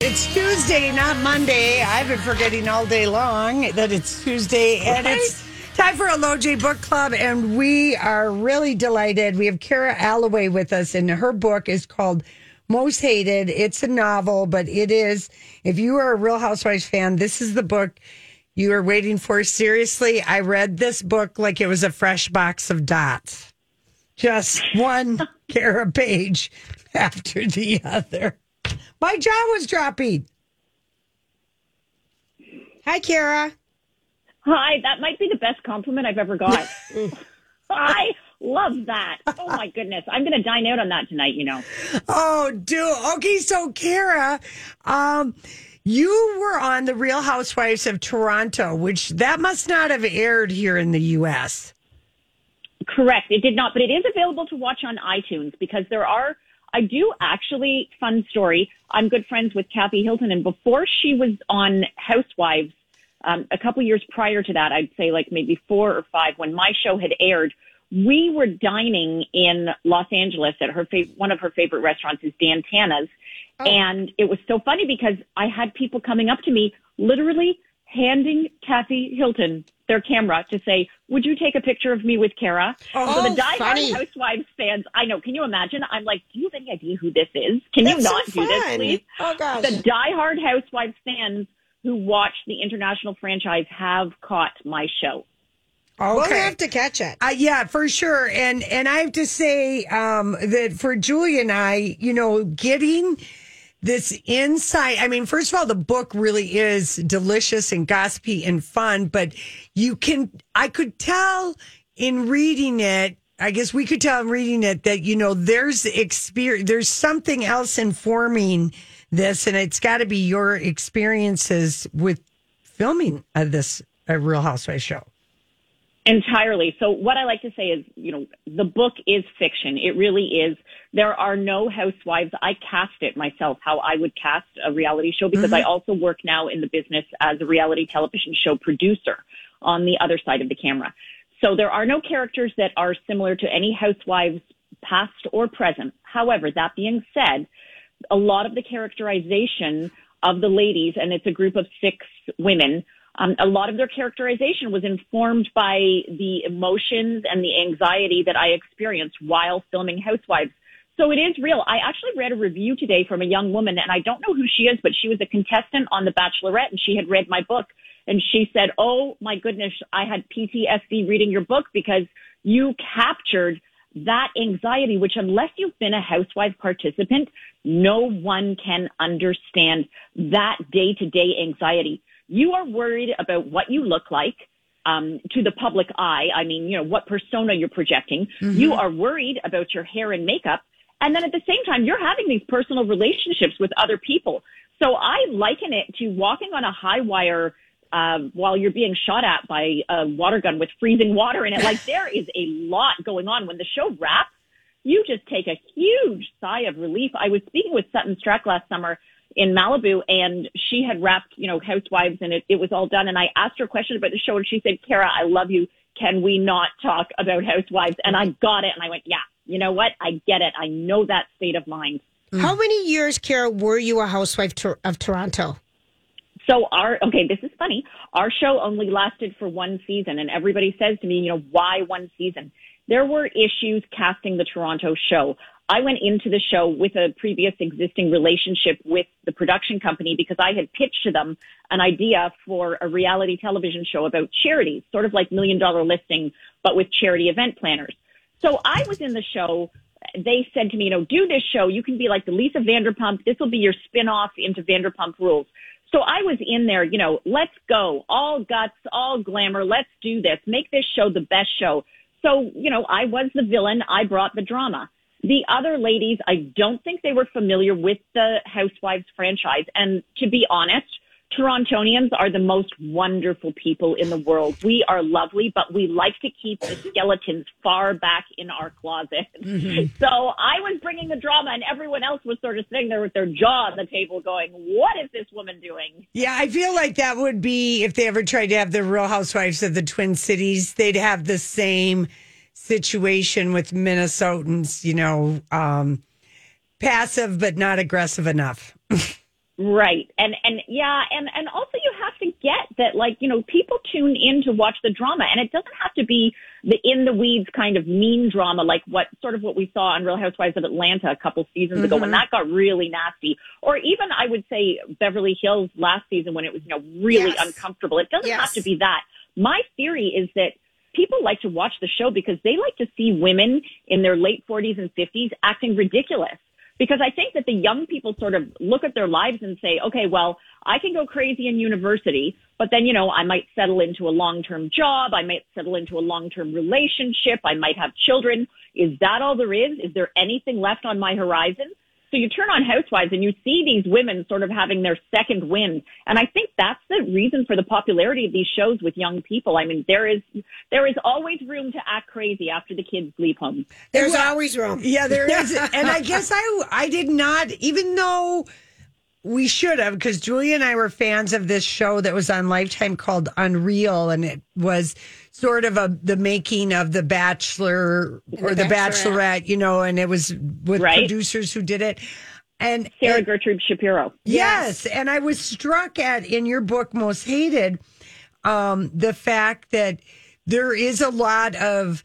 It's Tuesday, not Monday. I've been forgetting all day long that it's Tuesday, and it's time for a LOJ book club, and we are really delighted. We have Kara Alloway with us, and her book is called Most Hated. It's a novel, but it is, if you are a Real Housewives fan, this is the book you are waiting for. Seriously, I read this book like it was a fresh box of dots. Just one Kara page after the other. My jaw was dropping. Hi, Kara. Hi, that might be the best compliment I've ever got. I love that. Oh, my goodness. I'm going to dine out on that tonight, you know. Oh, do. Okay, so, Kara, you were on The Real Housewives of Toronto, which that must not have aired here in the U.S. Correct. It did not, but it is available to watch on iTunes because there are... I do actually, fun story, I'm good friends with Kathy Hilton, and before she was on Housewives, a couple years prior to that, I'd say like maybe 4 or 5, when my show had aired, we were dining in Los Angeles at her one of her favorite restaurants is Dan Tana's, and it was so funny because I had people coming up to me, literally handing Kathy Hilton their camera to say, would you take a picture of me with Kara? Oh, so the diehard Housewives fans, I know, can you imagine? I'm like, do you have any idea who this is? Can That's you not so do this, please? Oh, gosh. The diehard Housewives fans who watch the international franchise have caught my show. Okay. We'll have to catch it. Yeah, for sure. And I have to say that for Julia and I, you know, getting... this insight, I mean, first of all, the book really is delicious and gossipy and fun, but I could tell in reading it, I guess we could tell in reading it that, you know, there's something else informing this, and it's got to be your experiences with filming this Real Housewives show. Entirely. So what I like to say is, you know, the book is fiction. It really is. There are no housewives. I cast it myself, how I would cast a reality show, because I also work now in the business as a reality television show producer on the other side of the camera. So there are no characters that are similar to any housewives, past or present. However, that being said, a lot of the characterization of the ladies, and it's a group of 6 women, a lot of their characterization was informed by the emotions and the anxiety that I experienced while filming Housewives. So it is real. I actually read a review today from a young woman, and I don't know who she is, but she was a contestant on The Bachelorette, and she had read my book. And she said, oh, my goodness, I had PTSD reading your book because you captured that anxiety, which unless you've been a housewife participant, no one can understand that day-to-day anxiety. You are worried about what you look like to the public eye. I mean, you know, what persona you're projecting. You are worried about your hair and makeup. And then at the same time, you're having these personal relationships with other people. So I liken it to walking on a high wire while you're being shot at by a water gun with freezing water in it. Like there is a lot going on. When the show wraps, you just take a huge sigh of relief. I was speaking with Sutton Strack last summer in Malibu, and she had wrapped, you know, Housewives, and it was all done. And I asked her a question about the show, and she said, Kara, I love you. Can we not talk about Housewives? And I got it. And I went, yeah, you know what? I get it. I know that state of mind. How many years, Kara, were you a housewife of Toronto? So this is funny. Our show only lasted for 1 season, and everybody says to me, you know, why 1 season? There were issues casting the Toronto show. I went into the show with a previous existing relationship with the production company because I had pitched to them an idea for a reality television show about charities, sort of like $1 Million Listing, but with charity event planners. So I was in the show. They said to me, you know, do this show. You can be like the Lisa Vanderpump. This will be your spin-off into Vanderpump Rules. So I was in there, you know, let's go. All guts, all glamour. Let's do this. Make this show the best show. So, you know, I was the villain. I brought the drama. The other ladies, I don't think they were familiar with the Housewives franchise. And to be honest, Torontonians are the most wonderful people in the world. We are lovely, but we like to keep the skeletons far back in our closet. So I was bringing the drama, and everyone else was sort of sitting there with their jaw on the table going, what is this woman doing? Yeah, I feel like that would be, if they ever tried to have the Real Housewives of the Twin Cities, they'd have the same situation with Minnesotans, you know, passive but not aggressive enough. Right. And also you have to get that, like, you know, people tune in to watch the drama, and it doesn't have to be the in the weeds kind of mean drama, like what we saw on Real Housewives of Atlanta a couple seasons ago when that got really nasty, or even I would say Beverly Hills last season when it was, you know, really uncomfortable. It doesn't have to be that. My theory is that people like to watch the show because they like to see women in their late 40s and 50s acting ridiculous. Because I think that the young people sort of look at their lives and say, okay, well, I can go crazy in university, but then, you know, I might settle into a long-term job. I might settle into a long-term relationship. I might have children. Is that all there is? Is there anything left on my horizon? So you turn on Housewives and you see these women sort of having their second wind. And I think that's the reason for the popularity of these shows with young people. I mean, there is always room to act crazy after the kids leave home. There's always room. Yeah, there is. And I guess I did not, even though we should have, because Julia and I were fans of this show that was on Lifetime called Unreal, and it was sort of the making of The Bachelor or The Bachelorette, you know, and it was with producers who did it. And Gertrude Shapiro. Yes. And I was struck at, in your book, Most Hated, the fact that there is a lot of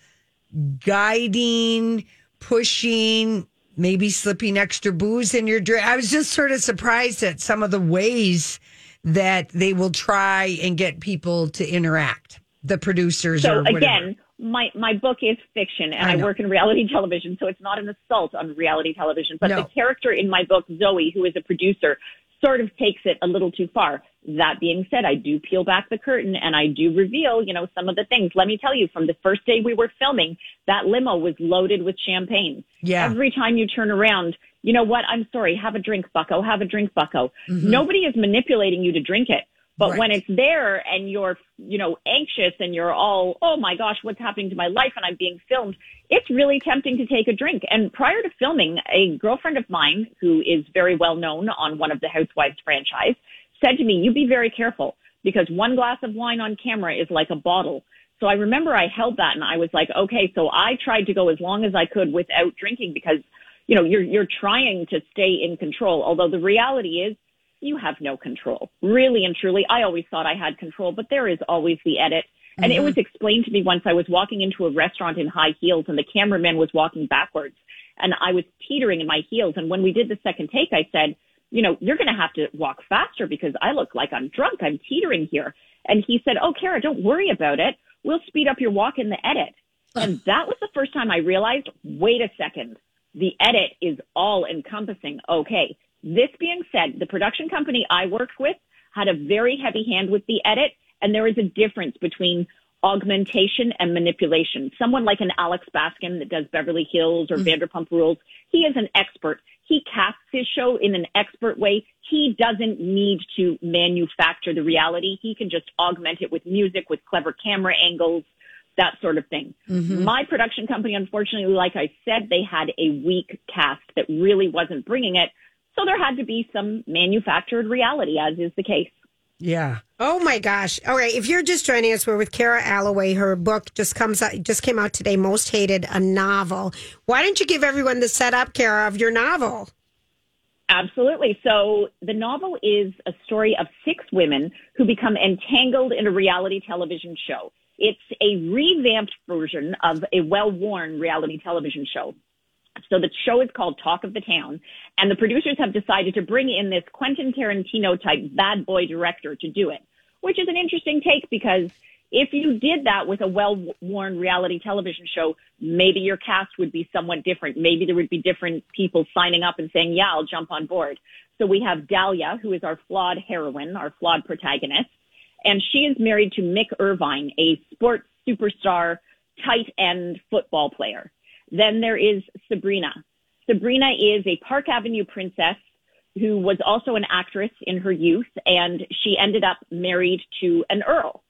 guiding, pushing, maybe slipping extra booze in your drink. I was just sort of surprised at some of the ways that they will try and get people to interact, the producers or whatever. So again, my book is fiction, and I work in reality television, so it's not an assault on reality television. But the character in my book, Zoe, who is a producer, sort of takes it a little too far. That being said, I do peel back the curtain and I do reveal, you know, some of the things. Let me tell you, from the first day we were filming, that limo was loaded with champagne. Yeah. Every time you turn around, you know what? I'm sorry. Have a drink, bucko. Have a drink, bucko. Mm-hmm. Nobody is manipulating you to drink it. But when it's there and you're, you know, anxious and you're all, oh my gosh, what's happening to my life and I'm being filmed, it's really tempting to take a drink. And prior to filming, a girlfriend of mine who is very well known on one of the Housewives franchise said to me, you be very careful because one glass of wine on camera is like a bottle. So I remember I held that and I was like, okay, so I tried to go as long as I could without drinking because, you know, you're trying to stay in control. Although the reality is, you have no control. Really and truly, I always thought I had control, but there is always the edit. And it was explained to me once I was walking into a restaurant in high heels and the cameraman was walking backwards and I was teetering in my heels. And when we did the second take, I said, you know, you're going to have to walk faster because I look like I'm drunk. I'm teetering here. And he said, oh, Kara, don't worry about it. We'll speed up your walk in the edit. And that was the first time I realized, wait a second, the edit is all encompassing. Okay. This being said, the production company I worked with had a very heavy hand with the edit, and there is a difference between augmentation and manipulation. Someone like an Alex Baskin that does Beverly Hills or Vanderpump Rules, he is an expert. He casts his show in an expert way. He doesn't need to manufacture the reality. He can just augment it with music, with clever camera angles, that sort of thing. My production company, unfortunately, like I said, they had a weak cast that really wasn't bringing it. So there had to be some manufactured reality, as is the case. Yeah. Oh, my gosh. All right. If you're just joining us, we're with Kara Alloway. Her book just came out today, Most Hated, a novel. Why don't you give everyone the setup, Kara, of your novel? Absolutely. So the novel is a story of six women who become entangled in a reality television show. It's a revamped version of a well-worn reality television show. So the show is called Talk of the Town, and the producers have decided to bring in this Quentin Tarantino-type bad boy director to do it, which is an interesting take because if you did that with a well-worn reality television show, maybe your cast would be somewhat different. Maybe there would be different people signing up and saying, yeah, I'll jump on board. So we have Dahlia, who is our flawed heroine, our flawed protagonist, and she is married to Mick Irvine, a sports superstar, tight end football player. Then there is Sabrina. Sabrina is a Park Avenue princess who was also an actress in her youth, and she ended up married to an earl.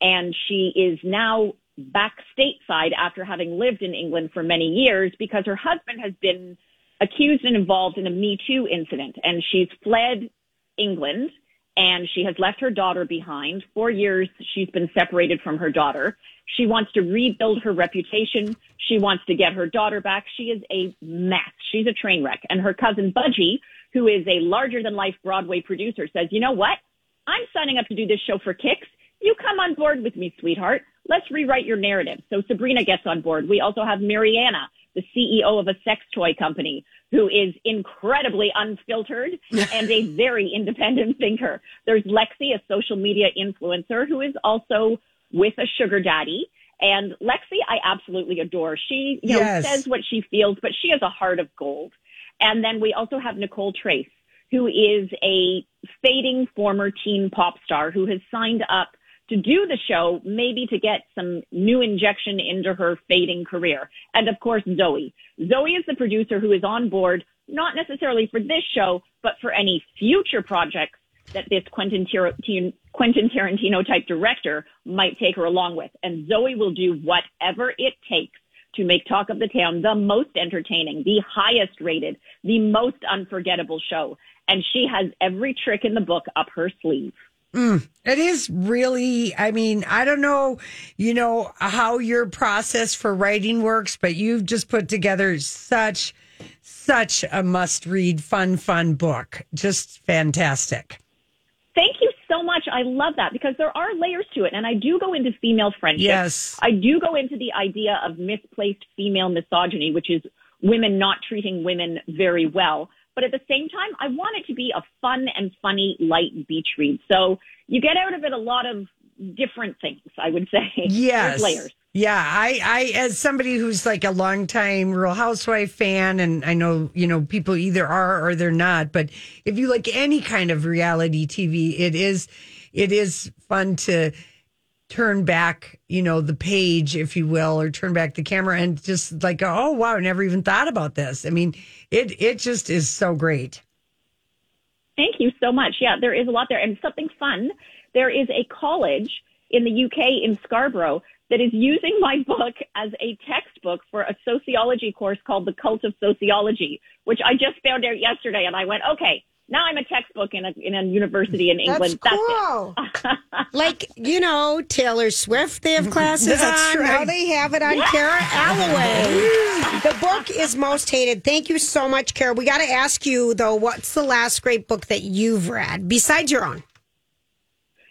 And she is now back stateside after having lived in England for many years because her husband has been accused and involved in a Me Too incident. And she's fled England, and she has left her daughter behind. 4 years she's been separated from her daughter. She wants to rebuild her reputation. She wants to get her daughter back. She is a mess. She's a train wreck. And her cousin Budgie, who is a larger-than-life Broadway producer, says, you know what? I'm signing up to do this show for kicks. You come on board with me, sweetheart. Let's rewrite your narrative. So Sabrina gets on board. We also have Mariana, the CEO of a sex toy company, who is incredibly unfiltered and a very independent thinker. There's Lexi, a social media influencer, who is also with a sugar daddy. And Lexi, I absolutely adore. She you know, says what she feels, but she has a heart of gold. And then we also have Nicole Trace, who is a fading former teen pop star who has signed up to do the show, maybe to get some new injection into her fading career. And, of course, Zoe. Zoe is the producer who is on board, not necessarily for this show, but for any future projects that this Quentin Tarantino-type director might take her along with. And Zoe will do whatever it takes to make Talk of the Town the most entertaining, the highest rated, the most unforgettable show. And she has every trick in the book up her sleeve. It is really, I mean, I don't know, you know, how your process for writing works, but you've just put together such a must-read, fun book. Just fantastic. Thank you so much. I love that because there are layers to it. And I do go into female friendships. Yes. I do go into the idea of misplaced female misogyny, which is women not treating women very well. But at the same time, I want it to be a fun and funny, light beach read. So you get out of it a lot of different things, I would say. Yes. There's layers. Yeah. I, as somebody who's like a longtime Real Housewife fan, and I know, you know, people either are or they're not, but if you like any kind of reality TV, it is fun to turn back, you know, the page, if you will, or turn back the camera and just like, oh, wow, I never even thought about this. I mean, it just is so great. Thank you so much. Yeah, there is a lot there. And something fun, there is a college in the UK in Scarborough that is using my book as a textbook for a sociology course called The Cult of Sociology, which I just found out yesterday. And I went, okay, now I'm a textbook in a university in England. That's cool. That's it. Like, you know, Taylor Swift, they have classes on. Right. Now they have it on Kara Alloway. The book is Most Hated. Thank you so much, Kara. We got to ask you, though, what's the last great book that you've read besides your own?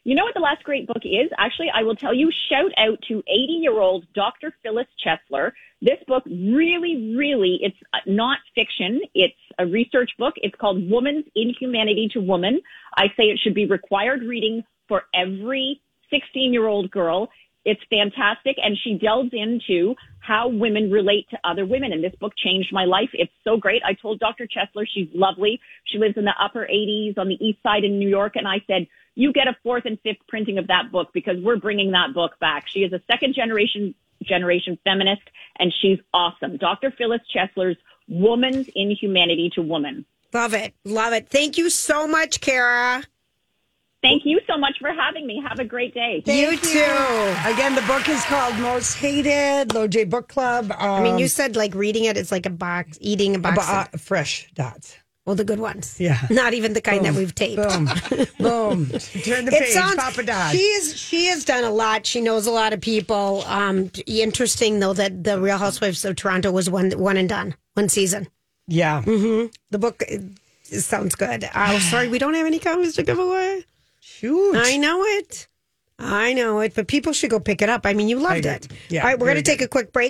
You know what the last great book is? Actually, I will tell you, shout out to 80-year-old Dr. Phyllis Chesler. This book really, it's not fiction. It's a research book. It's called Woman's Inhumanity to Woman. I say it should be required reading for every 16-year-old girl. It's fantastic. And she delves into how women relate to other women. And this book changed my life. It's so great. I told Dr. Chesler, she's lovely. She lives in the upper 80s on the east side in New York. And I said, you get a fourth and fifth printing of that book because we're bringing that book back. She is a second generation feminist, and she's awesome. Dr. Phyllis Chesler's Woman's Inhumanity to Woman. Love it. Love it. Thank you so much, Kara. Thank you so much for having me. Have a great day. Thank you too. Again, the book is called Most Hated, LOJ Book Club. I mean, you said like reading it is like a box, eating a box. Fresh dots. Well, the good ones. Yeah. Not even the kind that we've taped. Boom. Boom. Turn the page. Papa Dodge. She has done a lot. She knows a lot of people. Interesting, though, that The Real Housewives of Toronto was one and done. One season. Yeah. Mm-hmm. The book it sounds good. I'm sorry, we don't have any copies to give away. Shoot. I know it. But people should go pick it up. I mean, you loved it. Yeah, all right, we're going to take a quick break.